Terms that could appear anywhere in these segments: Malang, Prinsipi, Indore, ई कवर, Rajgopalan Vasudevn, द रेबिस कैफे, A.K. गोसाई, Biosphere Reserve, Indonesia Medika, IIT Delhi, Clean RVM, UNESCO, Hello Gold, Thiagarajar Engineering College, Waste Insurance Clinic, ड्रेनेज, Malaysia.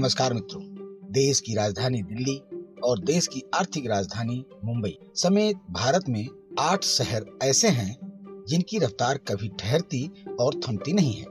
नमस्कार मित्रों, देश की राजधानी दिल्ली और देश की आर्थिक राजधानी मुंबई समेत भारत में 8 शहर ऐसे हैं जिनकी रफ्तार कभी ठहरती और थमती नहीं है।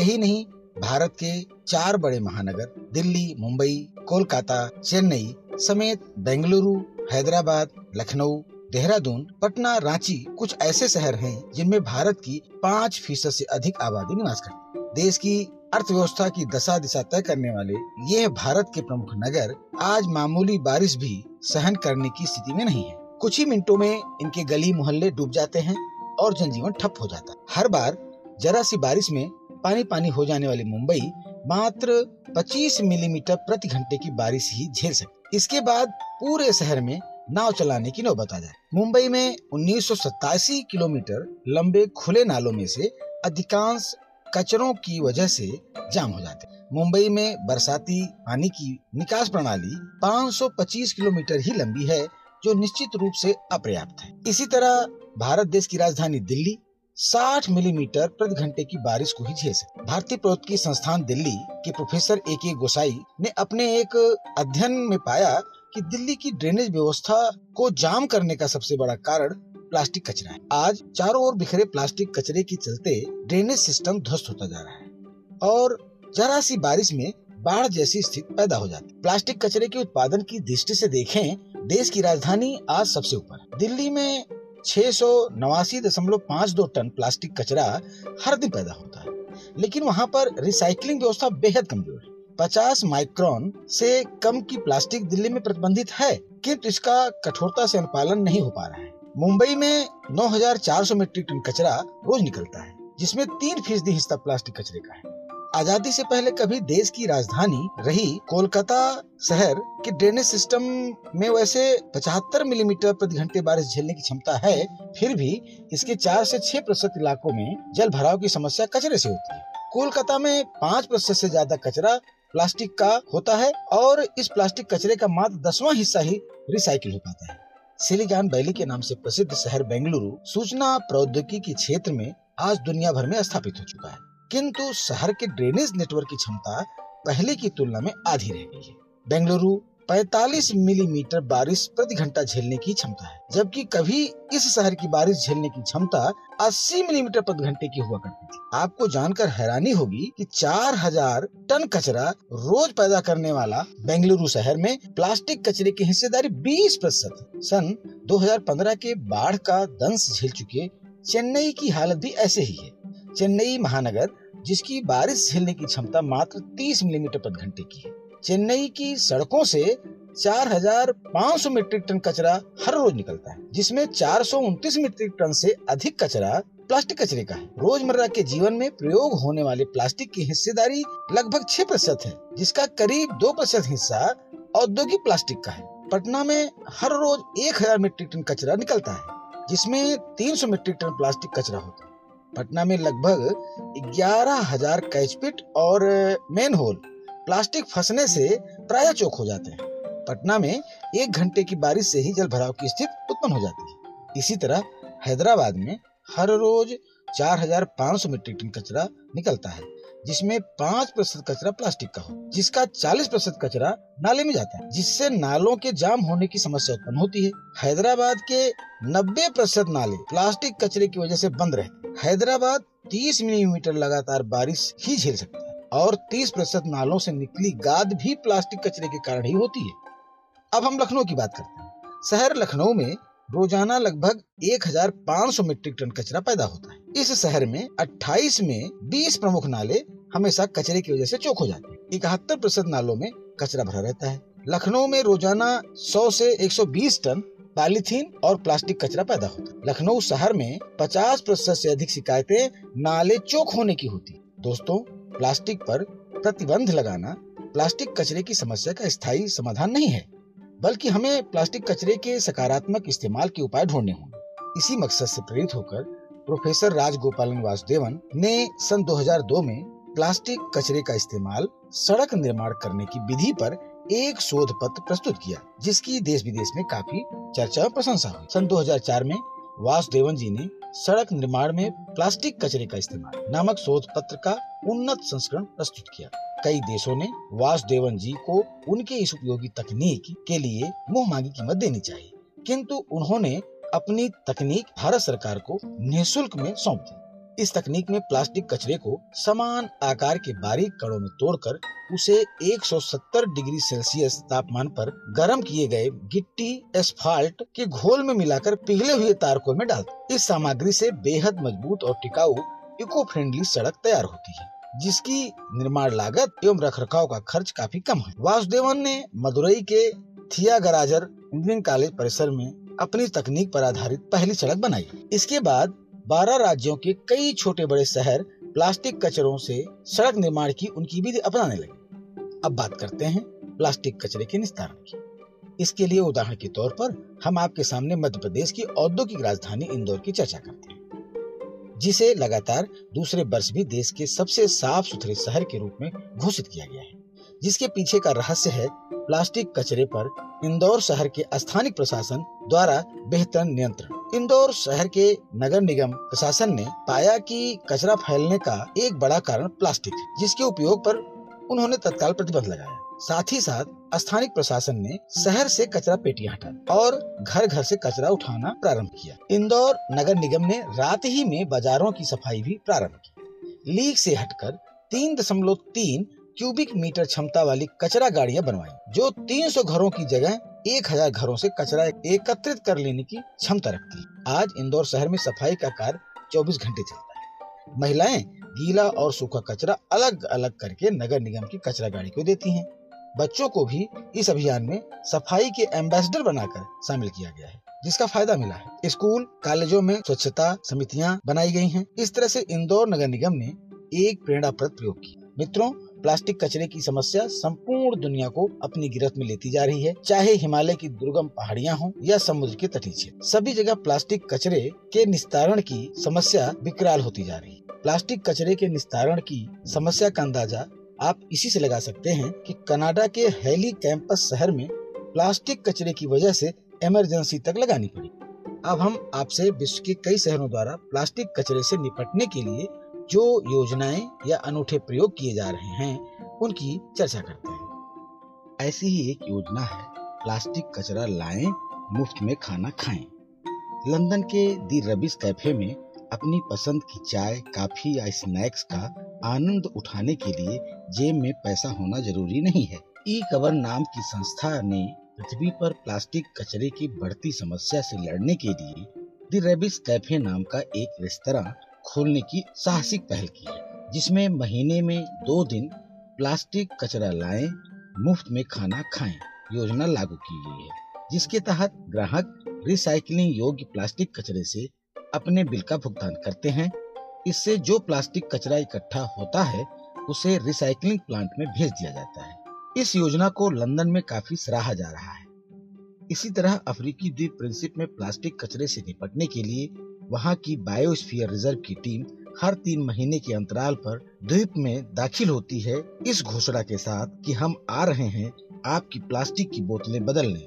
यही नहीं, भारत के 4 बड़े महानगर दिल्ली, मुंबई, कोलकाता, चेन्नई समेत बेंगलुरु, हैदराबाद, लखनऊ, देहरादून, पटना, रांची कुछ ऐसे शहर हैं जिनमें भारत की 5% से अधिक आबादी निवास करती है। देश की अर्थव्यवस्था की दशा दिशा तय करने वाले यह भारत के प्रमुख नगर आज मामूली बारिश भी सहन करने की स्थिति में नहीं है। कुछ ही मिनटों में इनके गली मोहल्ले डूब जाते हैं और जनजीवन ठप हो जाता है। हर बार जरा सी बारिश में पानी पानी हो जाने वाली मुंबई मात्र 25 मिलीमीटर प्रति घंटे की बारिश ही झेल सकती। इसके बाद पूरे शहर में नाव चलाने की नौबत आ जाए। मुंबई में 1987 किलोमीटर लंबे खुले नालों में से अधिकांश कचरों की वजह से जाम हो जाते हैं। मुंबई में बरसाती पानी की निकास प्रणाली 525 किलोमीटर ही लंबी है, जो निश्चित रूप से अपर्याप्त है। इसी तरह भारत देश की राजधानी दिल्ली 60 मिलीमीटर प्रति घंटे की बारिश को ही झेल सकती। भारतीय प्रौद्योगिकी संस्थान दिल्ली के प्रोफेसर A.K. गोसाई ने अपने एक अध्ययन में पाया कि दिल्ली की ड्रेनेज व्यवस्था को जाम करने का सबसे बड़ा कारण प्लास्टिक कचरा है। आज चारों ओर बिखरे प्लास्टिक कचरे के चलते ड्रेनेज सिस्टम ध्वस्त होता जा रहा है और जरा सी बारिश में बाढ़ जैसी स्थिति पैदा हो जाती है। प्लास्टिक कचरे के उत्पादन की दृष्टि से देखें, देश की राजधानी आज सबसे ऊपर है। दिल्ली में 689.52 टन प्लास्टिक कचरा हर दिन पैदा होता है, लेकिन वहाँ पर रिसाइकलिंग व्यवस्था बेहद कमजोर है। 50 माइक्रोन से कम की प्लास्टिक दिल्ली में प्रतिबंधित है, किंतु इसका कठोरता से अनुपालन नहीं हो पा रहा है। मुंबई में 9,400 मीट्रिक टन कचरा रोज निकलता है, जिसमें 3% हिस्सा प्लास्टिक कचरे का है। आजादी से पहले कभी देश की राजधानी रही कोलकाता शहर के ड्रेनेज सिस्टम में वैसे 75 मिलीमीटर प्रति घंटे बारिश झेलने की क्षमता है, फिर भी इसके 4 से 6% इलाकों में जल भराव की समस्या कचरे से होती है। कोलकाता में 5% से ज्यादा कचरा प्लास्टिक का होता है और इस प्लास्टिक कचरे का मात्र 10वां हिस्सा ही रिसाइकिल हो पाता है। सिलिकॉन वैली के नाम से प्रसिद्ध शहर बेंगलुरु सूचना प्रौद्योगिकी के क्षेत्र में आज दुनिया भर में स्थापित हो चुका है, किंतु शहर के ड्रेनेज नेटवर्क की क्षमता पहले की तुलना में आधी रह गई है। बेंगलुरु 45 मिलीमीटर बारिश प्रति घंटा झेलने की क्षमता है, जबकि कभी इस शहर की बारिश झेलने की क्षमता 80 मिलीमीटर प्रति घंटे की हुआ करती थी। आपको जानकर हैरानी होगी कि 4000 टन कचरा रोज पैदा करने वाला बेंगलुरु शहर में प्लास्टिक कचरे की हिस्सेदारी 20% सन 2015 के बाढ़ का दंश झेल चुके चेन्नई की हालत भी ऐसे ही है। चेन्नई महानगर, जिसकी बारिश झेलने की क्षमता मात्र 30 मिलीमीटर प्रति घंटे की है, चेन्नई की सड़कों से 4,500 मीट्रिक टन कचरा हर रोज निकलता है, जिसमें 429 मीट्रिक टन से अधिक कचरा प्लास्टिक कचरे का है। रोजमर्रा के जीवन में प्रयोग होने वाले प्लास्टिक की हिस्सेदारी लगभग 6% है, जिसका करीब 2% हिस्सा औद्योगिक प्लास्टिक का है। पटना में हर रोज 1,000 मीट्रिक टन कचरा निकलता है, जिसमें 300 मीट्रिक टन प्लास्टिक कचरा होता है। पटना में लगभग 11,000 कैचपिट और मेनहोल प्लास्टिक फंसने से प्रायः चौक हो जाते हैं। पटना में 1 घंटे की बारिश से ही जलभराव की स्थिति उत्पन्न हो जाती है। इसी तरह हैदराबाद में हर रोज 4,500 मीट्रिक टन कचरा निकलता है, जिसमें 5% कचरा प्लास्टिक का हो, जिसका 40% कचरा नाले में जाता है, जिससे नालों के जाम होने की समस्या उत्पन्न होती है। हैदराबाद के 90% नाले प्लास्टिक कचरे की वजह से बंद रहते हैं। हैदराबाद 30 मिलीमीटर लगातार बारिश ही झेल सकता है और 30% नालों से निकली गाद भी प्लास्टिक कचरे के कारण ही होती है। अब हम लखनऊ की बात करते हैं। शहर लखनऊ में रोजाना लगभग 1,500 मीट्रिक टन कचरा पैदा होता है। इस शहर में 28 में 20 प्रमुख नाले हमेशा कचरे की वजह से चौक हो जाते हैं। 71% नालों में कचरा भरा रहता है। लखनऊ में रोजाना 100 से 120 टन पॉलीथीन और प्लास्टिक कचरा पैदा होता है। लखनऊ शहर में 50% से अधिक शिकायतें नाले चौक होने की होती है। दोस्तों, प्लास्टिक पर प्रतिबंध लगाना प्लास्टिक कचरे की समस्या का स्थायी समाधान नहीं है, बल्कि हमें प्लास्टिक कचरे के सकारात्मक इस्तेमाल के उपाय ढूंढने होंगे। इसी मकसद से प्रेरित होकर प्रोफेसर राजगोपालन वासुदेवन ने सन 2002 में प्लास्टिक कचरे का इस्तेमाल सड़क निर्माण करने की विधि पर एक शोध पत्र प्रस्तुत किया, जिसकी देश विदेश में काफी चर्चा और प्रशंसा हुई। सन 2004 में वासुदेवन जी ने सड़क निर्माण में प्लास्टिक कचरे का इस्तेमाल नामक शोध पत्र का उन्नत संस्करण प्रस्तुत किया। कई देशों ने वासुदेवन जी को उनके इस उपयोगी तकनीक के लिए मुंह मांगी कीमत देनी चाहिए, किंतु उन्होंने अपनी तकनीक भारत सरकार को निःशुल्क में सौंप दी। इस तकनीक में प्लास्टिक कचरे को समान आकार के बारीक कणों में तोड़कर उसे 170 डिग्री सेल्सियस तापमान पर गर्म किए गए गिट्टी एस्फाल्ट के घोल में मिलाकर पिघले हुए तारकोल में डालते। इस सामग्री से बेहद मजबूत और टिकाऊ इको फ्रेंडली सड़क तैयार होती है, जिसकी निर्माण लागत एवं रखरखाव का खर्च काफी कम है। वासुदेवन ने मदुरई के थियागराजर इंजीनियरिंग कॉलेज परिसर में अपनी तकनीक पर आधारित पहली सड़क बनाई। इसके बाद 12 राज्यों के कई छोटे बड़े शहर प्लास्टिक कचरों से सड़क निर्माण की उनकी विधि अपनाने लगे। अब बात करते हैं प्लास्टिक कचरे के निस्तारण की। इसके लिए उदाहरण के तौर पर हम आपके सामने मध्य प्रदेश की औद्योगिक राजधानी इंदौर की चर्चा करते हैं, जिसे लगातार दूसरे वर्ष भी देश के सबसे साफ सुथरे शहर के रूप में घोषित किया गया है, जिसके पीछे का रहस्य है प्लास्टिक कचरे पर इंदौर शहर के स्थानीय प्रशासन द्वारा बेहतर नियंत्रण। इंदौर शहर के नगर निगम प्रशासन ने पाया कि कचरा फैलने का एक बड़ा कारण प्लास्टिक है, जिसके उपयोग पर उन्होंने तत्काल प्रतिबंध लगाया। साथ ही साथ स्थानीय प्रशासन ने शहर से कचरा पेटियां हटाई और घर घर से कचरा उठाना प्रारंभ किया। इंदौर नगर निगम ने रात ही में बाजारों की सफाई भी प्रारंभ की। लीक से हटकर 3.3 क्यूबिक मीटर क्षमता वाली कचरा गाड़ियां बनवाई, जो 300 घरों की जगह 1000 घरों से कचरा एकत्रित कर लेने की क्षमता रखती है। आज इंदौर शहर में सफाई का कार्य 24 घंटे चलता है। महिलाएं गीला और सूखा कचरा अलग अलग करके नगर निगम की कचरा गाड़ी को देती है। बच्चों को भी इस अभियान में सफाई के एम्बेसडर बनाकर शामिल किया गया है, जिसका फायदा मिला है। स्कूल कॉलेजों में स्वच्छता समितियां बनाई गई हैं। इस तरह से इंदौर नगर निगम ने एक प्रेरणाप्रद प्रयोग किया। मित्रों, प्लास्टिक कचरे की समस्या संपूर्ण दुनिया को अपनी गिरफ्त में लेती जा रही है, चाहे हिमालय की दुर्गम पहाड़ियां हों या समुद्र के तटीय क्षेत्र। सभी जगह प्लास्टिक कचरे के निस्तारण की समस्या विकराल होती जा रही है। प्लास्टिक कचरे के निस्तारण की समस्या का अंदाजा आप इसी से लगा सकते हैं कि कनाडा के हेली कैंपस शहर में प्लास्टिक कचरे की वजह से इमरजेंसी तक लगानी पड़ी। अब हम आपसे विश्व के कई शहरों द्वारा प्लास्टिक कचरे से निपटने के लिए जो योजनाएं या अनूठे प्रयोग किए जा रहे हैं, उनकी चर्चा करते हैं। ऐसी ही एक योजना है प्लास्टिक कचरा लाएं, मुफ्त में खाना खाएं। लंदन के दी रबिस कैफे में अपनी पसंद की चाय, कॉफी या स्नैक्स का आनंद उठाने के लिए जेब में पैसा होना जरूरी नहीं है। ई कवर नाम की संस्था ने पृथ्वी पर प्लास्टिक कचरे की बढ़ती समस्या से लड़ने के लिए द रेबिस कैफे नाम का एक रेस्तरां खोलने की साहसिक पहल की है, जिसमें महीने में 2 दिन प्लास्टिक कचरा लाएं, मुफ्त में खाना खाएं योजना लागू की गई है, जिसके तहत ग्राहक रिसाइकलिंग योग्य प्लास्टिक कचरे से अपने बिल का भुगतान करते हैं। इससे जो प्लास्टिक कचरा इकट्ठा होता है उसे रिसाइकलिंग प्लांट में भेज दिया जाता है। इस योजना को लंदन में काफी सराहा जा रहा है। इसी तरह अफ्रीकी द्वीप प्रिंसिप में प्लास्टिक कचरे से निपटने के लिए वहां की बायोस्फीयर रिजर्व की टीम हर 3 महीने के अंतराल पर द्वीप में दाखिल होती है, इस घोषणा के साथ कि हम आ रहे हैं आपकी प्लास्टिक की बोतलें बदलने,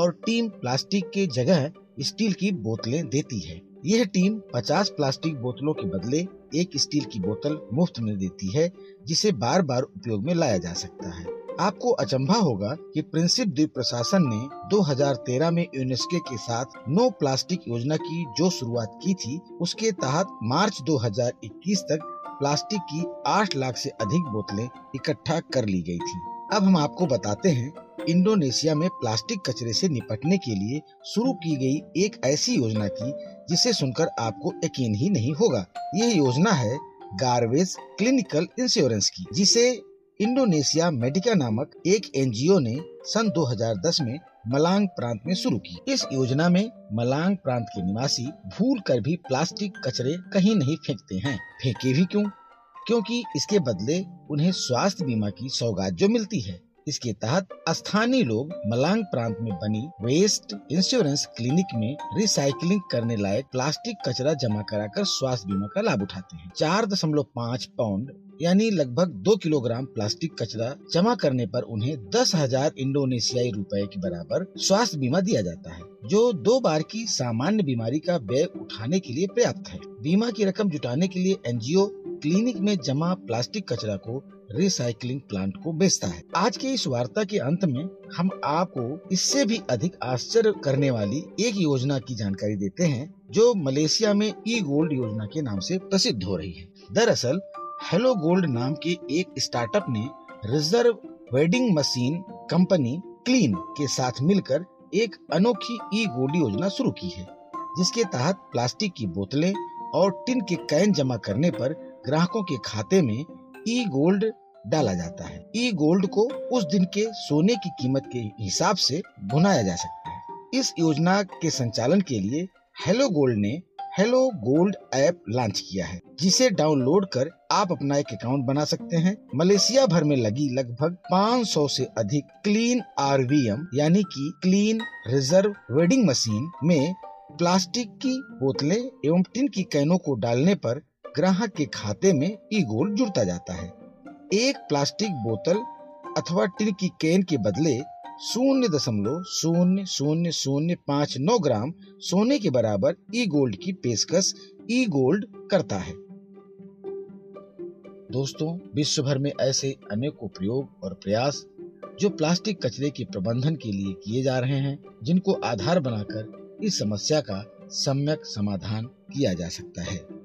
और टीम प्लास्टिक के जगह स्टील की बोतलें देती है। यह टीम 50 प्लास्टिक बोतलों के बदले एक स्टील की बोतल मुफ्त में देती है, जिसे बार बार उपयोग में लाया जा सकता है। आपको अचंभा होगा कि प्रिंसिप द्वीप प्रशासन ने 2013 में यूनेस्को के साथ नो प्लास्टिक योजना की जो शुरुआत की थी, उसके तहत मार्च 2021 तक प्लास्टिक की 8 लाख से अधिक बोतलें इकट्ठा कर ली गई थी। अब हम आपको बताते हैं इंडोनेशिया में प्लास्टिक कचरे से निपटने के लिए शुरू की गई एक ऐसी योजना की, जिसे सुनकर आपको यकीन ही नहीं होगा। यह योजना है गार्बेज क्लिनिकल इंश्योरेंस की, जिसे इंडोनेशिया मेडिका नामक एक एनजीओ ने सन 2010 में मलांग प्रांत में शुरू की। इस योजना में मलांग प्रांत के निवासी भूल कर भी प्लास्टिक कचरे कहीं नहीं फेंकते हैं। फेंके भी क्यों? क्योंकि इसके बदले उन्हें स्वास्थ्य बीमा की सौगात जो मिलती है। इसके तहत स्थानीय लोग मलांग प्रांत में बनी वेस्ट इंश्योरेंस क्लिनिक में रिसाइकलिंग करने लायक प्लास्टिक कचरा जमा कराकर स्वास्थ्य बीमा का लाभ उठाते हैं। 4.5 पाउंड यानी लगभग 2 किलोग्राम प्लास्टिक कचरा जमा करने पर उन्हें 10,000 इंडोनेशियाई रुपए के बराबर स्वास्थ्य बीमा दिया जाता है, जो 2 बार की सामान्य बीमारी का व्यय उठाने के लिए पर्याप्त है। बीमा की रकम जुटाने के लिए एनजीओ क्लिनिक में जमा प्लास्टिक कचरा को रिसाइकलिंग प्लांट को बेचता है। आज की इस वार्ता के अंत में हम आपको इससे भी अधिक आश्चर्य करने वाली एक योजना की जानकारी देते हैं जो मलेशिया में ई गोल्ड योजना के नाम से प्रसिद्ध हो रही है। दरअसल हेलो गोल्ड नाम के एक स्टार्टअप ने reverse vending machine company clean के साथ मिलकर एक अनोखी ई गोल्ड योजना शुरू की है, जिसके तहत प्लास्टिक की बोतलें और टिन के कैन जमा करने पर ग्राहकों के खाते में ई गोल्ड डाला जाता है। ई गोल्ड को उस दिन के सोने की कीमत के हिसाब से भुनाया जा सकता है। इस योजना के संचालन के लिए हेलो गोल्ड ने हेलो गोल्ड ऐप लॉन्च किया है, जिसे डाउनलोड कर आप अपना एक अकाउंट बना सकते हैं। मलेशिया भर में लगी लगभग 500 से अधिक क्लीन आरवीएम यानी कि क्लीन रिजर्व वेडिंग मशीन में प्लास्टिक की बोतलें एवं टिन की कैनों को डालने पर ग्राहक के खाते में ई गोल्ड जुड़ता जाता है। एक प्लास्टिक बोतल अथवा टिन की कैन के बदले 0.00059 ग्राम सोने के बराबर ई गोल्ड की पेशकश ई गोल्ड करता है। दोस्तों, विश्व भर में ऐसे अनेकों प्रयोग और प्रयास जो प्लास्टिक कचरे के प्रबंधन के लिए किए जा रहे हैं, जिनको आधार बनाकर इस समस्या का सम्यक समाधान किया जा सकता है।